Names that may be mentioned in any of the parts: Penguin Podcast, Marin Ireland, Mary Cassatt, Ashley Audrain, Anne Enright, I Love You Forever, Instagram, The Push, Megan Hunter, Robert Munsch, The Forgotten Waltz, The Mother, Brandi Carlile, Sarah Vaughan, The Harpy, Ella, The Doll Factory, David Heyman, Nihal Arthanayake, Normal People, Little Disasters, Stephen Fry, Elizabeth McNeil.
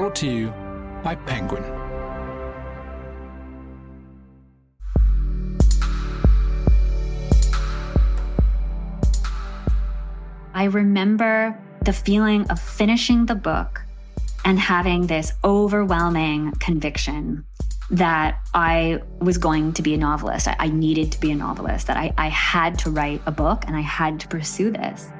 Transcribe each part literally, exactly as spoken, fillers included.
Brought to you by Penguin. I remember the feeling of finishing the book and having this overwhelming conviction that I was going to be a novelist. I, I needed to be a novelist, that I, I had to write a book and I had to pursue this.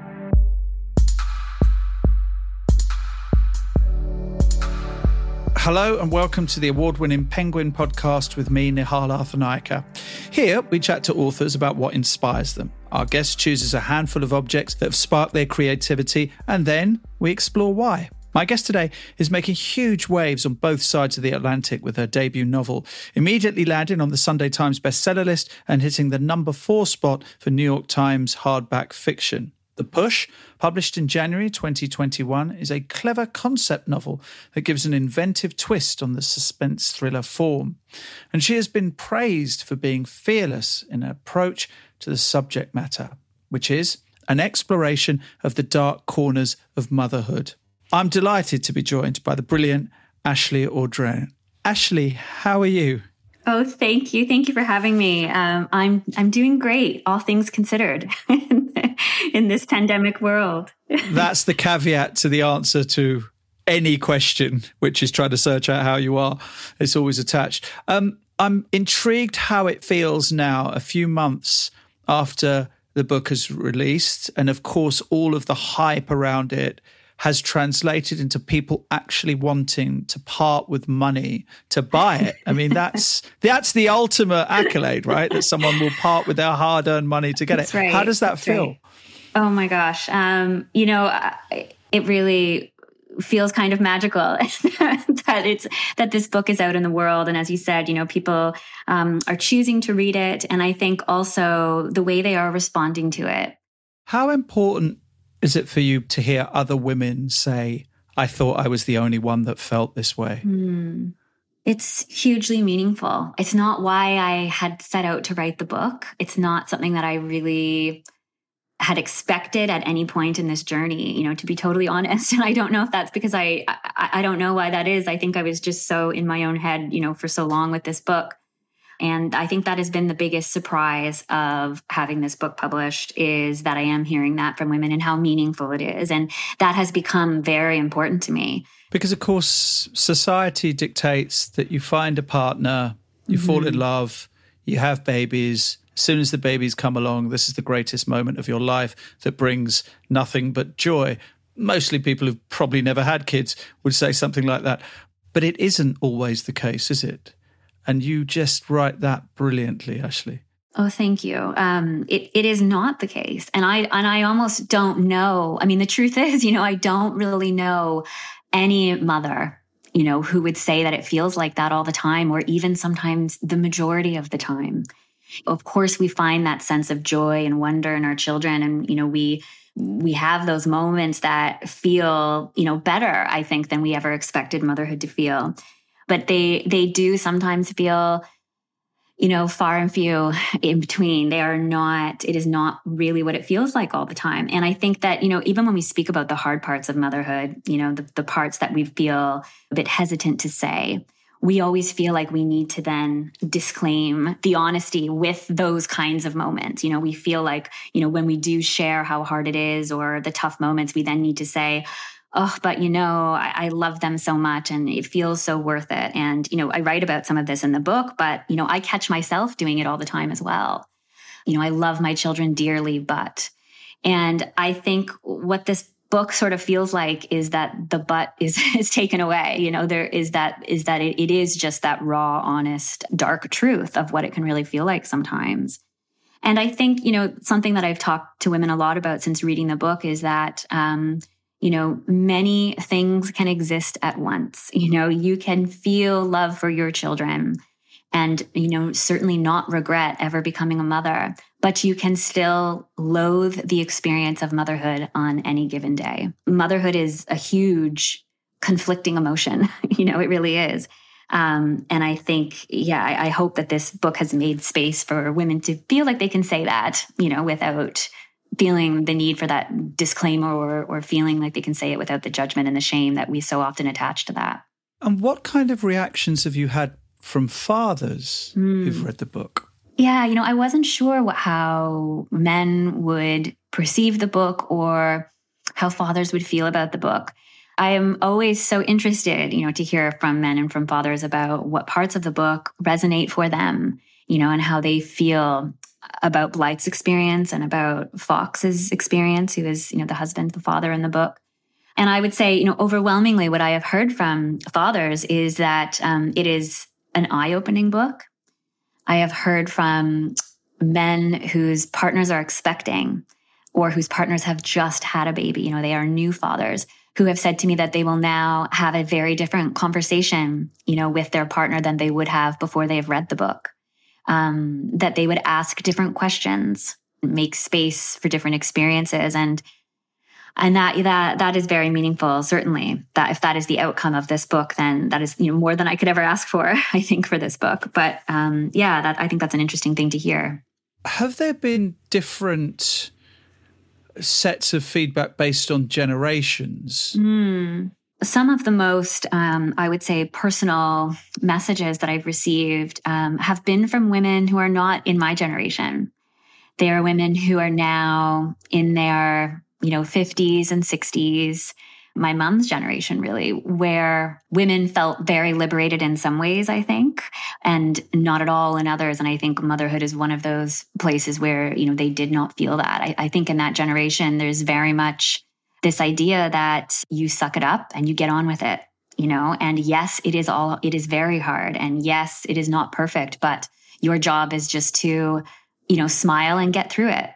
Hello and welcome to the award-winning Penguin Podcast with me, Nihal Arthanayake. Here, we chat to authors about what inspires them. Our guest chooses a handful of objects that have sparked their creativity, and then we explore why. My guest today is making huge waves on both sides of the Atlantic with her debut novel, immediately landing on the Sunday Times bestseller list and hitting the number four spot for New York Times hardback fiction. The Push, published in January twenty twenty-one, is a clever concept novel that gives an inventive twist on the suspense thriller form. And she has been praised for being fearless in her approach to the subject matter, which is an exploration of the dark corners of motherhood. I'm delighted to be joined by the brilliant Ashley Audrain. Ashley, how are you? Oh, thank you. Thank you for having me. Um, I'm I'm doing great, all things considered, in this pandemic world. That's the caveat to the answer to any question, which is trying to search out how you are. It's always attached. Um, I'm intrigued how it feels now, a few months after the book is released. And of course, all of the hype around it has translated into people actually wanting to part with money to buy it. I mean, that's that's the ultimate accolade, right? That someone will part with their hard-earned money to get that's it. Right. How does that that's feel? Right. Oh, my gosh. Um, you know, it really feels kind of magical that it's that this book is out in the world. And as you said, you know, people um, are choosing to read it. And I think also the way they are responding to it. How important is it for you to hear other women say, I thought I was the only one that felt this way? Mm. It's hugely meaningful. It's not why I had set out to write the book. It's not something that I really had expected at any point in this journey, you know, to be totally honest. And I don't know if that's because I, I, I don't know why that is. I think I was just so in my own head, you know, for so long with this book. And I think that has been the biggest surprise of having this book published, is that I am hearing that from women and how meaningful it is. And that has become very important to me. Because, of course, society dictates that you find a partner, you mm-hmm. fall in love, you have babies. As soon as the babies come along, this is the greatest moment of your life that brings nothing but joy. Mostly people who've probably never had kids would say something like that. But it isn't always the case, is it? And you just write that brilliantly, Ashley. Oh, thank you. Um, it, it is not the case. And I and I almost don't know. I mean, the truth is, you know, I don't really know any mother, you know, who would say that it feels like that all the time, or even sometimes the majority of the time. Of course, we find that sense of joy and wonder in our children. And, you know, we we have those moments that feel, you know, better, I think, than we ever expected motherhood to feel. But they they do sometimes feel, you know, far and few in between. They are not, it is not really what it feels like all the time. And I think that, you know, even when we speak about the hard parts of motherhood, you know, the, the parts that we feel a bit hesitant to say, we always feel like we need to then disclaim the honesty with those kinds of moments. You know, we feel like, you know, when we do share how hard it is or the tough moments, we then need to say, oh, but, you know, I, I love them so much and it feels so worth it. And, you know, I write about some of this in the book, but, you know, I catch myself doing it all the time as well. You know, I love my children dearly, but, and I think what this book sort of feels like is that the but is, is taken away. You know, there is that, is that it, it is just that raw, honest, dark truth of what it can really feel like sometimes. And I think, you know, something that I've talked to women a lot about since reading the book is that, um, you know, many things can exist at once. You know, you can feel love for your children and, you know, certainly not regret ever becoming a mother, but you can still loathe the experience of motherhood on any given day. Motherhood is a huge conflicting emotion. You know, it really is. Um, and I think, yeah, I, I hope that this book has made space for women to feel like they can say that, you know, without feeling the need for that disclaimer or or feeling like they can say it without the judgment and the shame that we so often attach to that. And what kind of reactions have you had from fathers mm. who've read the book? Yeah, you know, I wasn't sure what, how men would perceive the book or how fathers would feel about the book. I am always so interested, you know, to hear from men and from fathers about what parts of the book resonate for them, you know, and how they feel about Blythe's experience and about Fox's experience, who is, you know, the husband, the father in the book. And I would say, you know, overwhelmingly what I have heard from fathers is that um, it is an eye-opening book. I have heard from men whose partners are expecting or whose partners have just had a baby. You know, they are new fathers who have said to me that they will now have a very different conversation, you know, with their partner than they would have before they've read the book. Um, that they would ask different questions, make space for different experiences. And and that that that is very meaningful, certainly. That if that is the outcome of this book, then that is, you know, more than I could ever ask for, I think, for this book. But um, yeah, that I think that's an interesting thing to hear. Have there been different sets of feedback based on generations? Mm. Some of the most, um, I would say, personal messages that I've received um, have been from women who are not in my generation. They are women who are now in their, you know, fifties and sixties, my mom's generation, really, where women felt very liberated in some ways, I think, and not at all in others. And I think motherhood is one of those places where, you know, they did not feel that. I, I think in that generation, there's very much this idea that you suck it up and you get on with it, you know, and yes, it is all, it is very hard. And yes, it is not perfect, but your job is just to, you know, smile and get through it.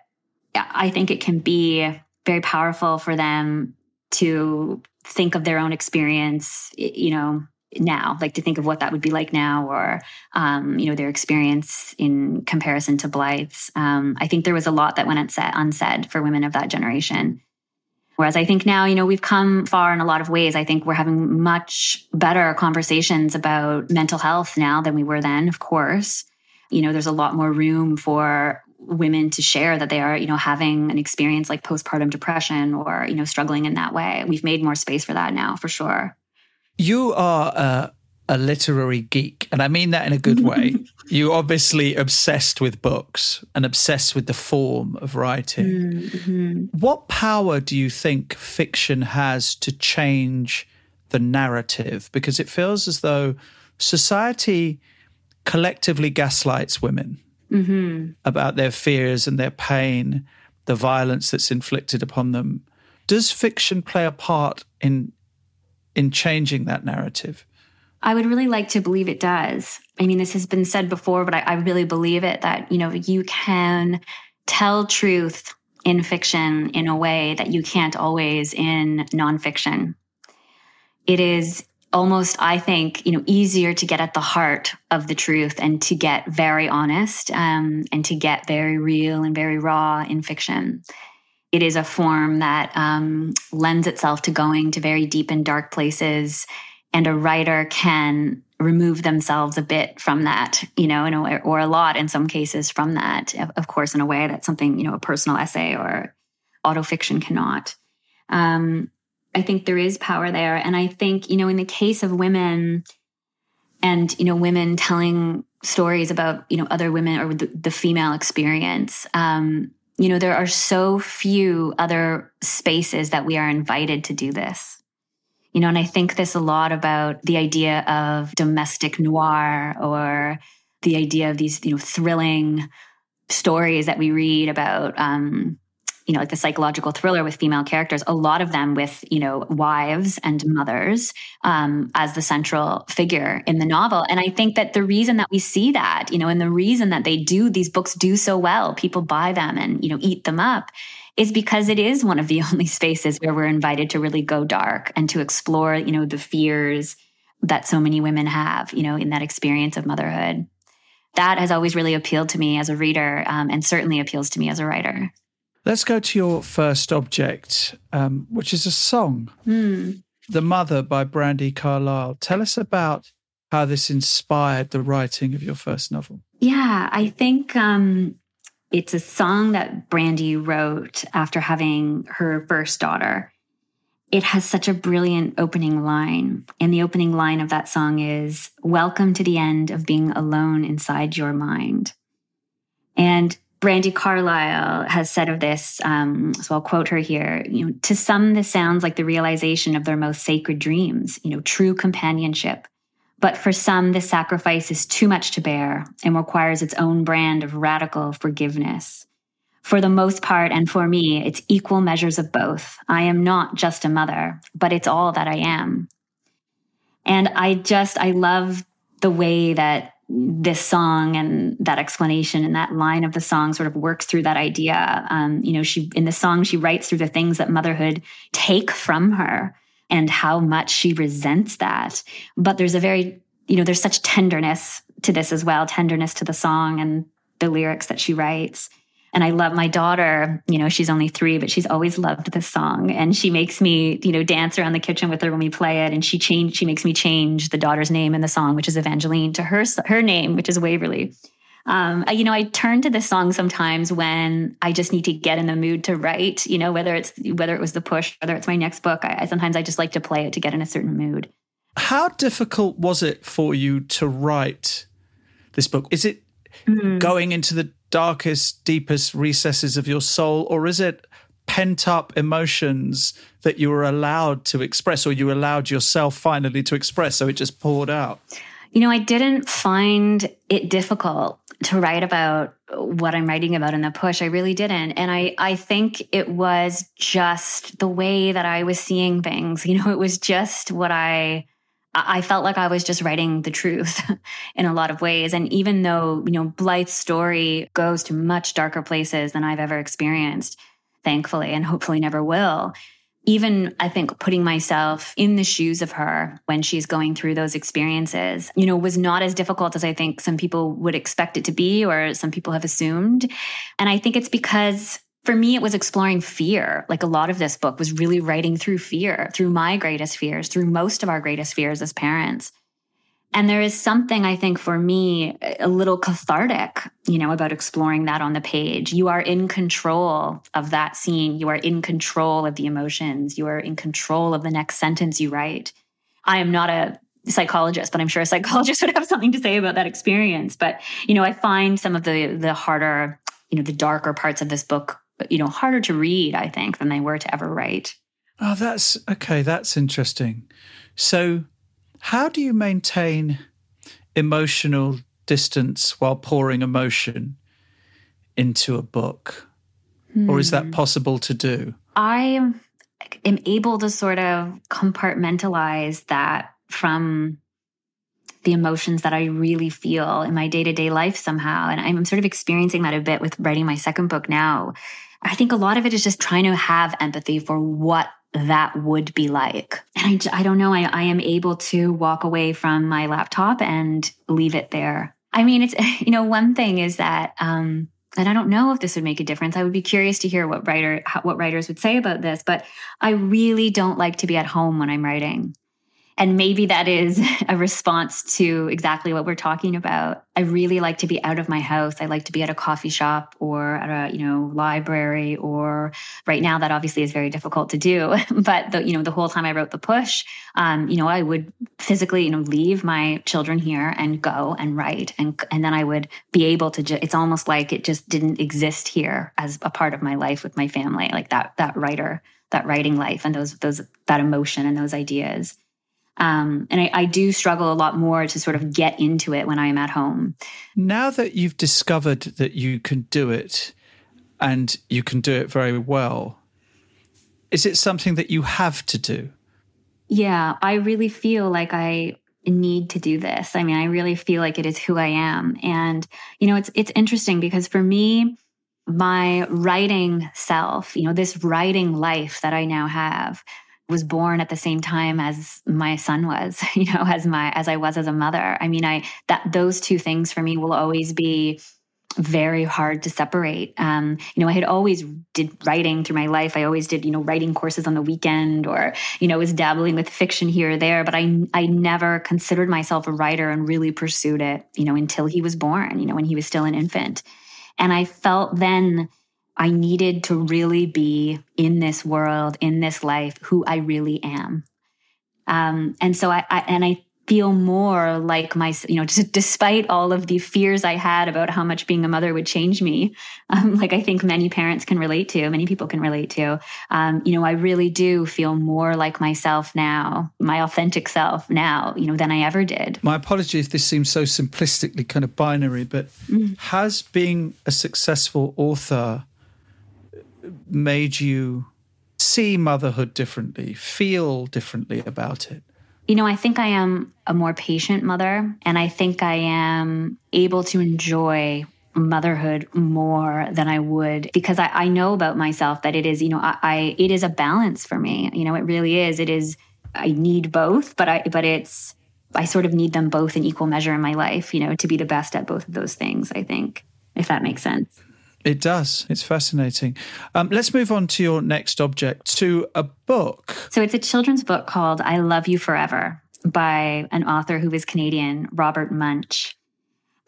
I think it can be very powerful for them to think of their own experience, you know, now, like to think of what that would be like now, or, um, you know, their experience in comparison to Blythe's. Um, I think there was a lot that went unsaid, unsaid for women of that generation. Whereas I think now, you know, we've come far in a lot of ways. I think we're having much better conversations about mental health now than we were then, of course. You know, there's a lot more room for women to share that they are, you know, having an experience like postpartum depression or, you know, struggling in that way. We've made more space for that now, for sure. You are a, a literary geek, and I mean that in a good way. You're obviously obsessed with books and obsessed with the form of writing. Mm-hmm. What power do you think fiction has to change the narrative? Because it feels as though society collectively gaslights women. Mm-hmm. About their fears and their pain, the violence that's inflicted upon them. Does fiction play a part in in changing that narrative? I would really like to believe it does. I mean, this has been said before, but I, I really believe it, that, you know, you can tell truth in fiction in a way that you can't always in nonfiction. It is almost, I think, you know, easier to get at the heart of the truth and to get very honest um, and to get very real and very raw in fiction. It is a form that um, lends itself to going to very deep and dark places, and a writer can remove themselves a bit from that, you know, in a way, or a lot in some cases from that, of course, in a way that's something, you know, a personal essay or autofiction cannot. Um I think there is power there. And I think, you know, in the case of women and, you know, women telling stories about, you know, other women or the, the female experience, um, you know, there are so few other spaces that we are invited to do this. You know, and I think this a lot about the idea of domestic noir or the idea of these, you know, thrilling stories that we read about, um, you know, like the psychological thriller with female characters, a lot of them with, you know, wives and mothers um, as the central figure in the novel. And I think that the reason that we see that, you know, and the reason that they do, these books do so well, people buy them and, you know, eat them up, is because it is one of the only spaces where we're invited to really go dark and to explore, you know, the fears that so many women have, you know, in that experience of motherhood. That has always really appealed to me as a reader, um, and certainly appeals to me as a writer. Let's go to your first object, um, which is a song, mm. The Mother by Brandi Carlile. Tell us about how this inspired the writing of your first novel. Yeah, I think um, it's a song that Brandi wrote after having her first daughter. it has such a brilliant opening line. And the opening line of that song is, "Welcome to the end of being alone inside your mind." And Brandi Carlile has said of this, um, so I'll quote her here, you know, "To some, this sounds like the realization of their most sacred dreams, you know, true companionship. But for some, this sacrifice is too much to bear and requires its own brand of radical forgiveness. For the most part, and for me, it's equal measures of both. I am not just a mother, but it's all that I am." And I just, I love the way that this song and that explanation and that line of the song sort of works through that idea. Um, you know, she, in the song, she writes through the things that motherhood take from her and how much she resents that. But there's a very, you know, there's such tenderness to this as well, tenderness to the song and the lyrics that she writes. And I love my daughter, you know, she's only three, but she's always loved this song. And she makes me, you know, dance around the kitchen with her when we play it. And she changed, she makes me change the daughter's name in the song, which is Evangeline, to her, her name, which is Waverly. Um, you know, I turn to this song sometimes when I just need to get in the mood to write, you know, whether it's, whether it was The Push, whether it's my next book, I, I sometimes I just like to play it to get in a certain mood. How difficult was it for you to write this book? Is it mm. going into the darkest, deepest recesses of your soul, or is it pent-up emotions that you were allowed to express, or you allowed yourself finally to express, so it just poured out? You know, I didn't find it difficult to write about what I'm writing about in The Push. I really didn't. And I, I think it was just the way that I was seeing things. You know, it was just what I... I felt like I was just writing the truth in a lot of ways. And even though, you know, Blythe's story goes to much darker places than I've ever experienced, thankfully, and hopefully never will, even I think putting myself in the shoes of her when she's going through those experiences, you know, was not as difficult as I think some people would expect it to be, or some people have assumed. And I think it's because for me, it was exploring fear. Like, a lot of this book was really writing through fear, through my greatest fears, through most of our greatest fears as parents. And there is something, I think, for me, a little cathartic, you know, about exploring that on the page. You are in control of that scene. You are in control of the emotions. You are in control of the next sentence you write. I am not a psychologist, but I'm sure a psychologist would have something to say about that experience. But, you know, I find some of the the harder, you know, the darker parts of this book, you know, harder to read, I think, than they were to ever write. Oh, that's okay. That's interesting. So how do you maintain emotional distance while pouring emotion into a book? Hmm. Or is that possible to do? I am able to sort of compartmentalize that from the emotions that I really feel in my day-to-day life somehow. And I'm sort of experiencing that a bit with writing my second book now. I think a lot of it is just trying to have empathy for what that would be like. And I, I don't know, I, I am able to walk away from my laptop and leave it there. I mean, it's, you know, one thing is that, um, and I don't know if this would make a difference. I would be curious to hear what writer, what writers would say about this, but I really don't like to be at home when I'm writing. And maybe that is a response to exactly what we're talking about. I really like to be out of my house. I like to be at a coffee shop or at a, you know, library, or right now that obviously is very difficult to do. But the, you know, the whole time I wrote The Push, um, you know, I would physically, you know, leave my children here and go and write. And, and then I would be able to, ju- it's almost like it just didn't exist here as a part of my life with my family, like that, that writer, that writing life and those, those, that emotion and those ideas. Um, and I, I do struggle a lot more to sort of get into it when I am at home. Now that you've discovered that you can do it, and you can do it very well, is it something that you have to do? Yeah, I really feel like I need to do this. I mean, I really feel like it is who I am. And, you know, it's it's interesting because for me, my writing self, you know, this writing life that I now have, was born at the same time as my son was, you know, as my, as I was as a mother. I mean, I, that those two things for me will always be very hard to separate. Um, you know, I had always did writing through my life. I always did, you know, writing courses on the weekend, or, you know, was dabbling with fiction here or there, but I, I never considered myself a writer and really pursued it, you know, until he was born, you know, when he was still an infant. And I felt then I needed to really be in this world, in this life, who I really am. Um, and so I, I and I feel more like my, you know, just despite all of the fears I had about how much being a mother would change me, um, like I think many parents can relate to, many people can relate to, um, you know, I really do feel more like myself now, my authentic self now, you know, than I ever did. My apology if this seems so simplistically kind of binary, but mm. has being a successful author made you see motherhood differently, feel differently about it? You know, I think I am a more patient mother, and I think I am able to enjoy motherhood more than I would, because I, I know about myself that it is, you know, I, I it is a balance for me. You know, it really is. It is, I need both, but I but it's, I sort of need them both in equal measure in my life, you know, to be the best at both of those things, I think, if that makes sense. It does. It's fascinating. Um, let's move on to your next object, to a book. So it's a children's book called I Love You Forever by an author who is Canadian, Robert Munsch.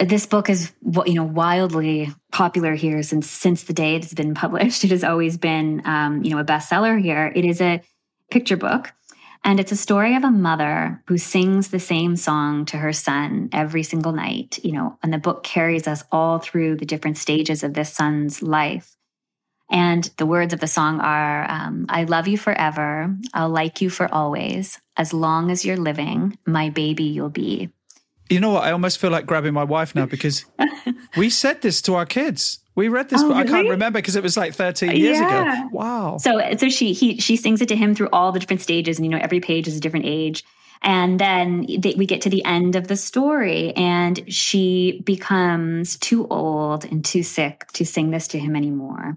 This book is, you know, wildly popular here since since the day it's been published. It has always been, um, you know, a bestseller here. It is a picture book, and it's a story of a mother who sings the same song to her son every single night, you know, and the book carries us all through the different stages of this son's life. And the words of the song are, um, I love you forever, I'll like you for always, as long as you're living, my baby you'll be. You know what, I almost feel like grabbing my wife now, because we said this to our kids. We read this, oh, but really? I can't remember because it was like thirteen years yeah. ago. Wow. So so she he, she sings it to him through all the different stages, and, you know, every page is a different age. And then they, we get to the end of the story, and she becomes too old and too sick to sing this to him anymore.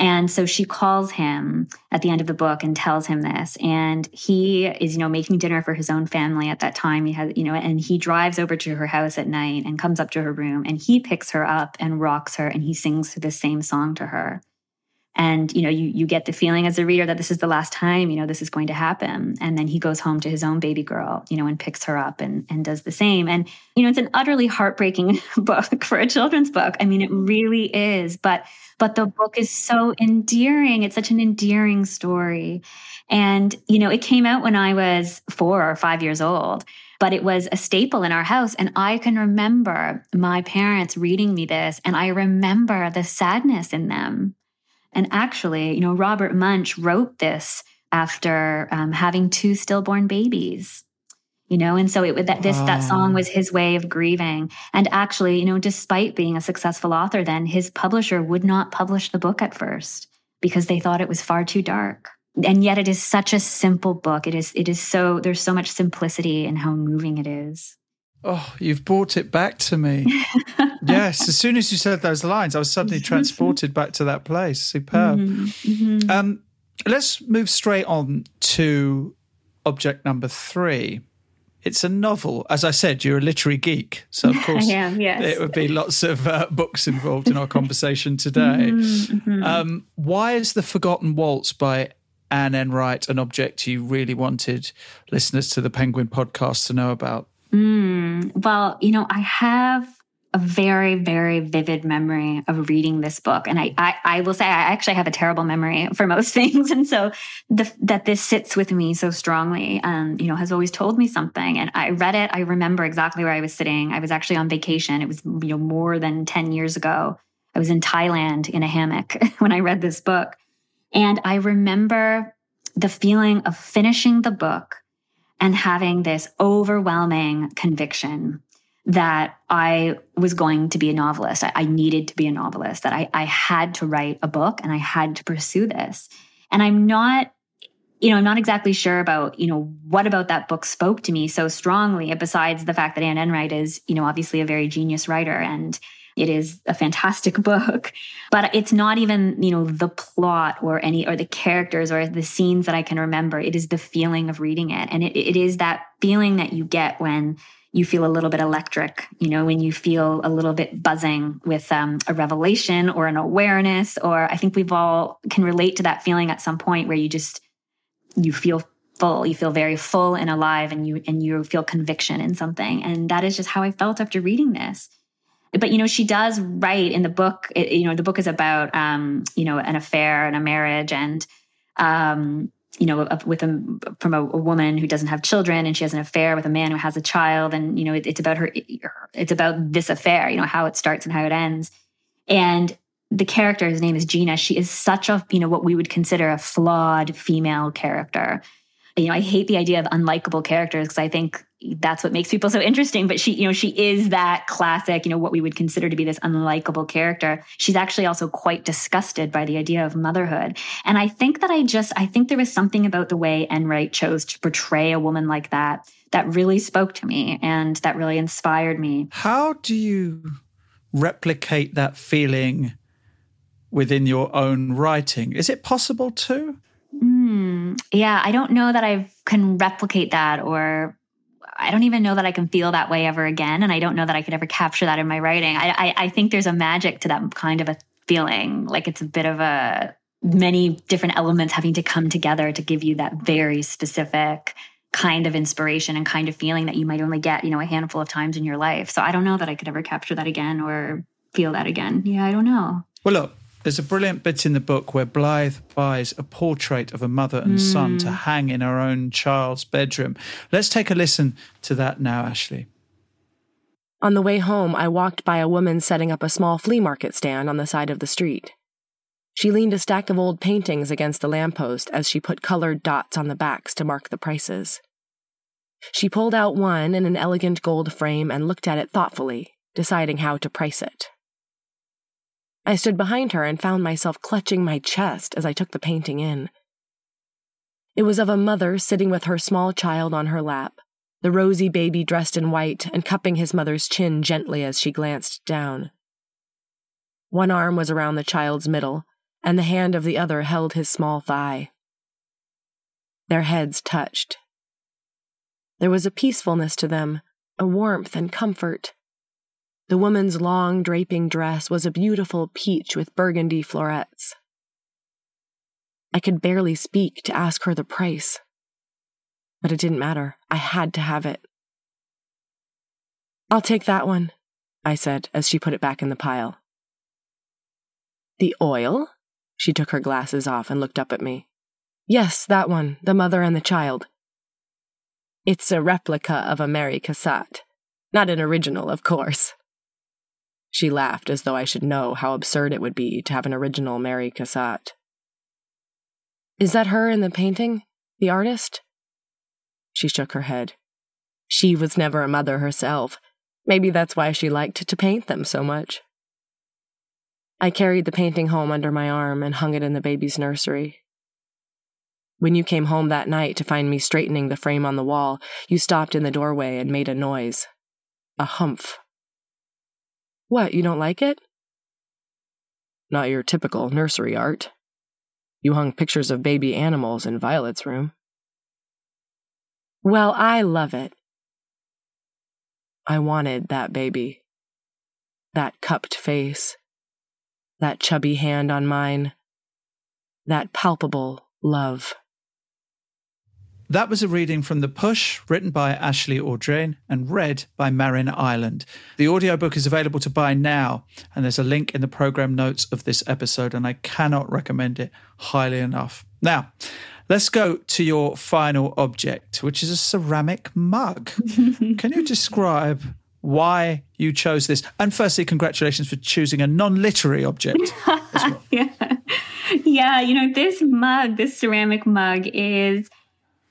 And so she calls him at the end of the book and tells him this. And he is, you know, making dinner for his own family at that time. He has, you know, and he drives over to her house at night and comes up to her room, and he picks her up and rocks her, and he sings the same song to her. And, you know, you, you get the feeling as a reader that this is the last time, you know, this is going to happen. And then he goes home to his own baby girl, you know, and picks her up and, and does the same. And, you know, it's an utterly heartbreaking book for a children's book. I mean, it really is. But but the book is so endearing. It's such an endearing story. And, you know, it came out when I was four or five years old, but it was a staple in our house. And I can remember my parents reading me this, and I remember the sadness in them. And actually, you know, Robert Munsch wrote this after um, having two stillborn babies, you know, and so it that this wow. that song was his way of grieving. And actually, you know, despite being a successful author, then his publisher would not publish the book at first because they thought it was far too dark. And yet, it is such a simple book. It is. It is so. There's so much simplicity in how moving it is. Oh, you've brought it back to me. Yes, as soon as you said those lines, I was suddenly transported back to that place. Superb. Mm-hmm. Mm-hmm. Um, let's move straight on to object number three. It's a novel. As I said, you're a literary geek, so of course I am, yes. It would be lots of uh, books involved in our conversation today. Mm-hmm. Um, why is The Forgotten Waltz by Anne Enright an object you really wanted listeners to the Penguin podcast to know about? Mm, well, you know, I have a very, very vivid memory of reading this book. And I, I, I will say I actually have a terrible memory for most things. And so the, that this sits with me so strongly, um, you know, has always told me something. And I read it. I remember exactly where I was sitting. I was actually on vacation. It was, you know, more than ten years ago. I was in Thailand in a hammock when I read this book. And I remember the feeling of finishing the book and having this overwhelming conviction that I was going to be a novelist. I, I needed to be a novelist, that I, I had to write a book and I had to pursue this. And I'm not, you know, I'm not exactly sure about, you know, what about that book spoke to me so strongly, besides the fact that Anne Enright is, you know, obviously a very genius writer, and it is a fantastic book, but it's not even, you know, the plot or any, or the characters or the scenes that I can remember. It is the feeling of reading it. And it, it is that feeling that you get when you feel a little bit electric, you know, when you feel a little bit buzzing with um, a revelation or an awareness, or I think we've all can relate to that feeling at some point where you just, you feel full, you feel very full and alive, and you, and you feel conviction in something. And that is just how I felt after reading this. But, you know, she does write in the book, it, you know, the book is about, um, you know, an affair and a marriage and, um, you know, a, with a, from a, a woman who doesn't have children, and she has an affair with a man who has a child. And, you know, it, it's about her, it's about this affair, you know, how it starts and how it ends. And the character, his name is Gina. She is such a, you know, what we would consider a flawed female character. You know, I hate the idea of unlikable characters because I think that's what makes people so interesting. But she, you know, she is that classic, you know, what we would consider to be this unlikable character. She's actually also quite disgusted by the idea of motherhood. And I think that I just, I think there was something about the way Enright chose to portray a woman like that that really spoke to me and that really inspired me. How do you replicate that feeling within your own writing? Is it possible to? Mm, yeah, I don't know that I can replicate that, or I don't even know that I can feel that way ever again. And I don't know that I could ever capture that in my writing. I, I, I think there's a magic to that kind of a feeling. Like it's a bit of a many different elements having to come together to give you that very specific kind of inspiration and kind of feeling that you might only get, you know, a handful of times in your life. So I don't know that I could ever capture that again or feel that again. Yeah, I don't know. Well, look. There's a brilliant bit in the book where Blythe buys a portrait of a mother and mm. son to hang in her own child's bedroom. Let's take a listen to that now, Ashley. On the way home, I walked by a woman setting up a small flea market stand on the side of the street. She leaned a stack of old paintings against the lamppost as she put colored dots on the backs to mark the prices. She pulled out one in an elegant gold frame and looked at it thoughtfully, deciding how to price it. I stood behind her and found myself clutching my chest as I took the painting in. It was of a mother sitting with her small child on her lap, the rosy baby dressed in white and cupping his mother's chin gently as she glanced down. One arm was around the child's middle, and the hand of the other held his small thigh. Their heads touched. There was a peacefulness to them, a warmth and comfort. The woman's long, draping dress was a beautiful peach with burgundy florets. I could barely speak to ask her the price, but it didn't matter. I had to have it. "I'll take that one," I said as she put it back in the pile. "The oil?" She took her glasses off and looked up at me. "Yes, that one, the mother and the child." "It's a replica of a Mary Cassatt. Not an original, of course." She laughed as though I should know how absurd it would be to have an original Mary Cassatt. "Is that her in the painting? The artist?" She shook her head. "She was never a mother herself. Maybe that's why she liked to paint them so much." I carried the painting home under my arm and hung it in the baby's nursery. When you came home that night to find me straightening the frame on the wall, you stopped in the doorway and made a noise. A humph. "What, you don't like it?" "Not your typical nursery art. You hung pictures of baby animals in Violet's room." "Well, I love it." I wanted that baby. That cupped face. That chubby hand on mine. That palpable love. That was a reading from The Push, written by Ashley Audrain and read by Marin Ireland. The audiobook is available to buy now, and there's a link in the programme notes of this episode, and I cannot recommend it highly enough. Now, let's go to your final object, which is a ceramic mug. Can you describe why you chose this? And firstly, congratulations for choosing a non-literary object as well. Yeah. Yeah, you know, this mug, this ceramic mug is...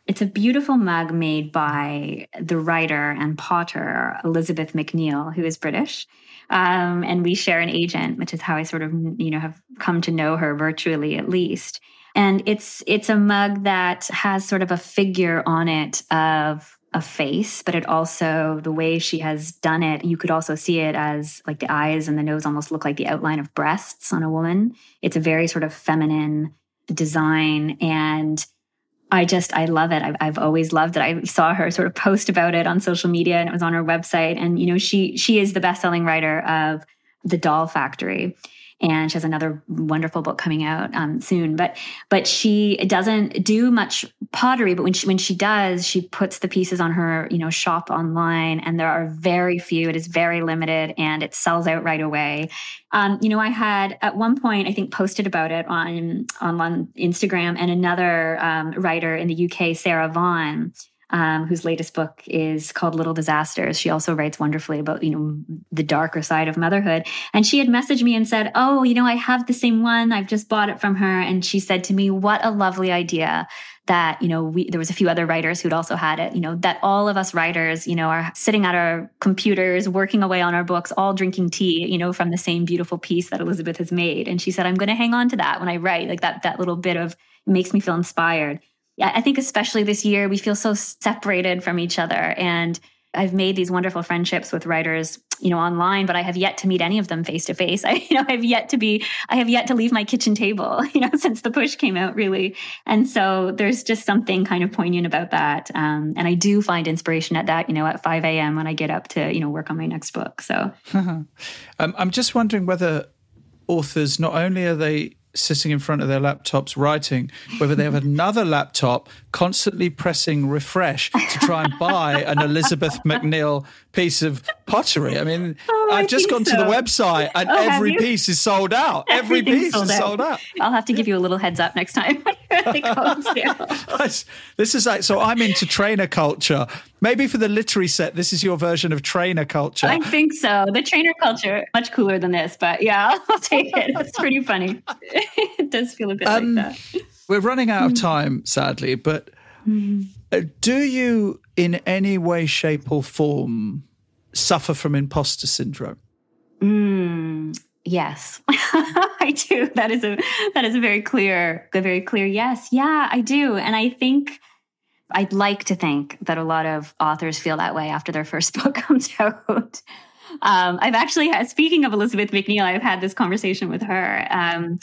It's a beautiful mug made by the writer and potter, Elizabeth McNeil, who is British. Um, and we share an agent, which is how I sort of, you know, have come to know her virtually at least. And it's it's a mug that has sort of a figure on it of a face, but it also, the way she has done it, you could also see it as like the eyes and the nose almost look like the outline of breasts on a woman. It's a very sort of feminine design, and I just, I love it. I've, I've always loved it. I saw her sort of post about it on social media, and it was on her website. And, you know, she she is the best-selling writer of The Doll Factory. And she has another wonderful book coming out um, soon. But but she doesn't do much pottery, but when she when she does, she puts the pieces on her, you know, shop online, and there are very few. It is very limited, and it sells out right away. Um, you know, I had at one point, I think, posted about it on on, on Instagram, and another um, writer in the U K, Sarah Vaughan, um, whose latest book is called Little Disasters. She also writes wonderfully about, you know, the darker side of motherhood. And she had messaged me and said, "Oh, you know, I have the same one. I've just bought it from her." And she said to me, "What a lovely idea." That, you know, we, there was a few other writers who'd also had it, you know, that all of us writers, you know, are sitting at our computers, working away on our books, all drinking tea, you know, from the same beautiful piece that Elizabeth has made. And she said, I'm going to hang on to that when I write, like that, that little bit of, it makes me feel inspired. Yeah, I think especially this year, we feel so separated from each other. And I've made these wonderful friendships with writers, you know, online, but I have yet to meet any of them face to face. I, you know, I've yet to be, I have yet to leave my kitchen table, you know, since The Push came out, really. And so there's just something kind of poignant about that. Um, and I do find inspiration at that, you know, at five a.m. when I get up to, you know, work on my next book. So um, I'm just wondering whether authors, not only are they sitting in front of their laptops writing, whether they have another laptop constantly pressing refresh to try and buy an Elizabeth McNeil piece of pottery. I mean, oh, I've I just gone so. to the website and oh, every piece is sold out. Every piece sold is out. sold out. I'll have to give you a little heads up next time. This is like, so I'm into trainer culture. Maybe for the literary set, this is your version of trainer culture. I think so. The trainer culture, much cooler than this, but yeah, I'll take it. It's pretty funny. It does feel a bit um, like that. We're running out of time, sadly, but mm. do you in any way, shape or form suffer from imposter syndrome? Mm, yes, I do. That is a that is a very clear, a very clear yes. Yeah, I do. And I think I'd like to think that a lot of authors feel that way after their first book comes out. Um, I've actually, had, speaking of Elizabeth McNeil, I've had this conversation with her. Um,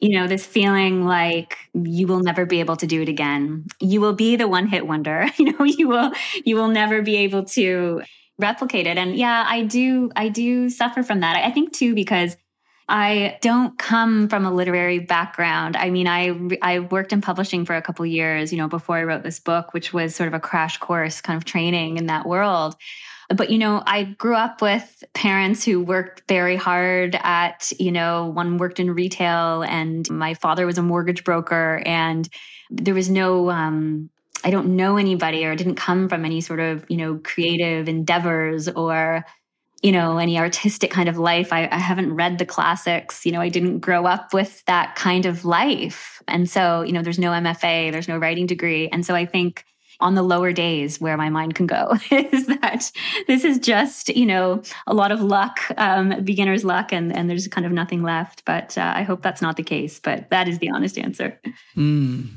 you know, this feeling like you will never be able to do it again. You will be the one-hit wonder. You know, you will, you will never be able to replicate it. And yeah, I do, I do suffer from that. I think too, because I don't come from a literary background. I mean, I I worked in publishing for a couple of years, you know, before I wrote this book, which was sort of a crash course kind of training in that world. But, you know, I grew up with parents who worked very hard at, you know, one worked in retail and my father was a mortgage broker, and there was no, um, I don't know anybody or didn't come from any sort of, you know, creative endeavors or, you know, any artistic kind of life. I, I haven't read the classics. You know, I didn't grow up with that kind of life. And so, you know, there's no M F A, there's no writing degree. And so I think on the lower days where my mind can go is that this is just, you know, a lot of luck, um, beginner's luck, and, and there's kind of nothing left. But uh, I hope that's not the case. But that is the honest answer. Mm.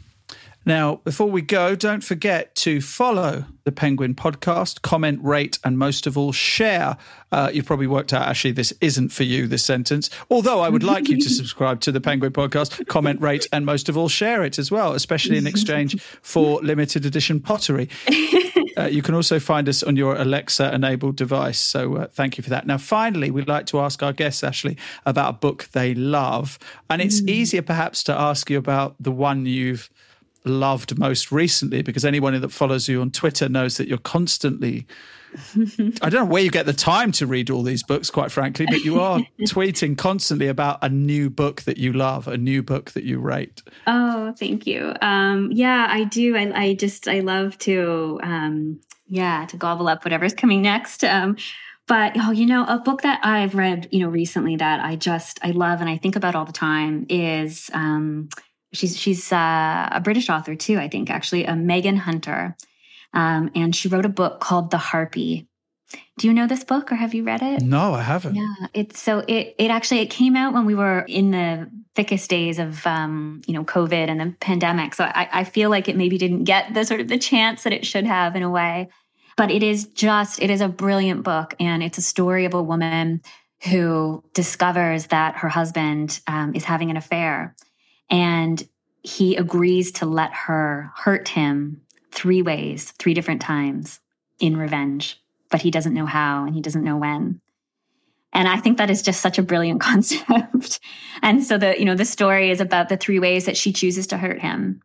Now, before we go, don't forget to follow the Penguin Podcast, comment, rate, and most of all, share. Uh, you've probably worked out, actually, this isn't for you, this sentence. Although I would like you to subscribe to the Penguin Podcast, comment, rate, and most of all, share it as well, especially in exchange for limited edition pottery. Uh, you can also find us on your Alexa-enabled device. So uh, thank you for that. Now, finally, we'd like to ask our guests, Ashley, about a book they love. And it's mm. easier, perhaps, to ask you about the one you've loved most recently, because anyone that follows you on Twitter knows that you're constantly, I don't know where you get the time to read all these books, quite frankly, but you are tweeting constantly about a new book that you love, a new book that you rate. Oh, thank you. Um, yeah, I do. I, I just, I love to, um, yeah, to gobble up whatever's coming next. Um, but, oh, you know, a book that I've read, you know, recently that I just, I love and I think about all the time is, um, She's she's uh, a British author too, I think, actually, a Megan Hunter. Um, and she wrote a book called The Harpy. Do you know this book or have you read it? No, I haven't. Yeah, it's so it it actually, it came out when we were in the thickest days of, um, you know, COVID and the pandemic. So I, I feel like it maybe didn't get the sort of the chance that it should have in a way. But it is just, it is a brilliant book. And it's a story of a woman who discovers that her husband um, is having an affair. And he agrees to let her hurt him three ways, three different times in revenge, but he doesn't know how and he doesn't know when. And I think that is just such a brilliant concept. And so the, you know, the story is about the three ways that she chooses to hurt him.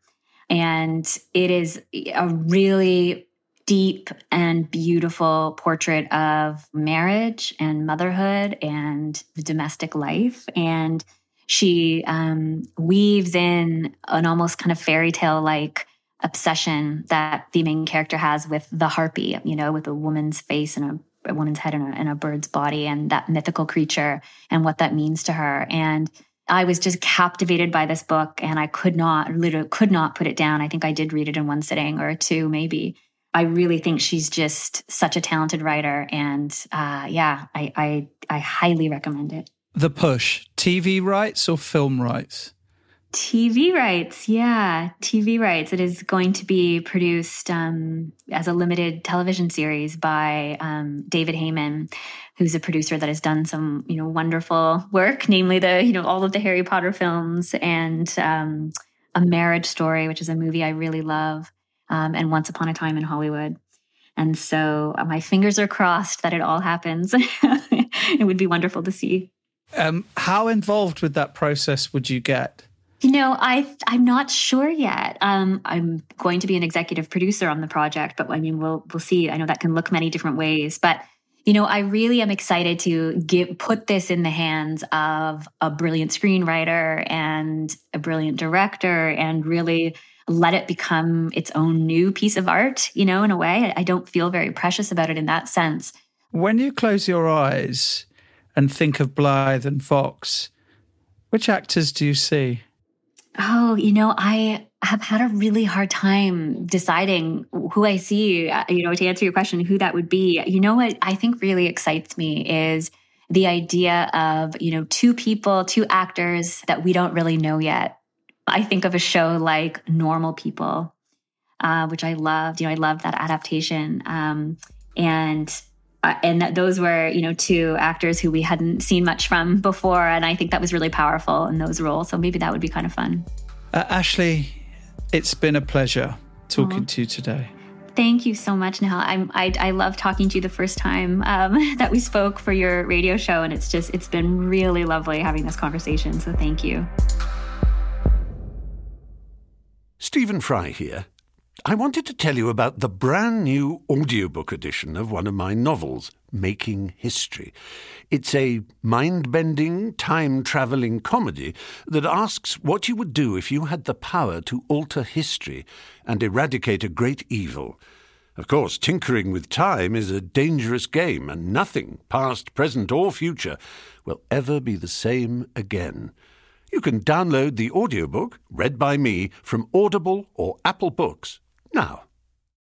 And it is a really deep and beautiful portrait of marriage and motherhood and the domestic life. And she um, weaves in an almost kind of fairy tale-like obsession that the main character has with the harpy, you know, with a woman's face and a, a woman's head and a, and a bird's body, and that mythical creature and what that means to her. And I was just captivated by this book, and I could not, literally could not put it down. I think I did read it in one sitting or two, maybe. I really think she's just such a talented writer, and uh, yeah, I, I I highly recommend it. The Push, T V rights or film rights? T V rights, yeah, T V rights. It is going to be produced um, as a limited television series by um, David Heyman, who's a producer that has done some, you know, wonderful work, namely the, you know, all of the Harry Potter films and um, A Marriage Story, which is a movie I really love. Um, and Once Upon a Time in Hollywood. And so uh, my fingers are crossed that it all happens. It would be wonderful to see. Um, how involved with that process would you get? You know, I, I'm not sure yet. Um, I'm going to be an executive producer on the project, but I mean, we'll we'll see. I know that can look many different ways. But, you know, I really am excited to give, put this in the hands of a brilliant screenwriter and a brilliant director and really let it become its own new piece of art, you know, in a way. I don't feel very precious about it in that sense. When you close your eyes and think of Blythe and Fox, which actors do you see? Oh, you know, I have had a really hard time deciding who I see, you know, to answer your question, who that would be. You know, what I think really excites me is the idea of, you know, two people, two actors that we don't really know yet. I think of a show like Normal People, uh, which I loved. You know, I loved that adaptation. Um, and uh, and that those were, you know, two actors who we hadn't seen much from before. And I think that was really powerful in those roles. So maybe that would be kind of fun. Uh, Ashley, it's been a pleasure talking Aww. to you today. Thank you so much, Nihal. I'm, I I love talking to you the first time um, that we spoke for your radio show. And it's just, it's been really lovely having this conversation. So thank you. Stephen Fry here. I wanted to tell you about the brand new audiobook edition of one of my novels, Making History. It's a mind-bending, time-travelling comedy that asks what you would do if you had the power to alter history and eradicate a great evil. Of course, tinkering with time is a dangerous game, and nothing, past, present or future, will ever be the same again. You can download the audiobook, read by me, from Audible or Apple Books now.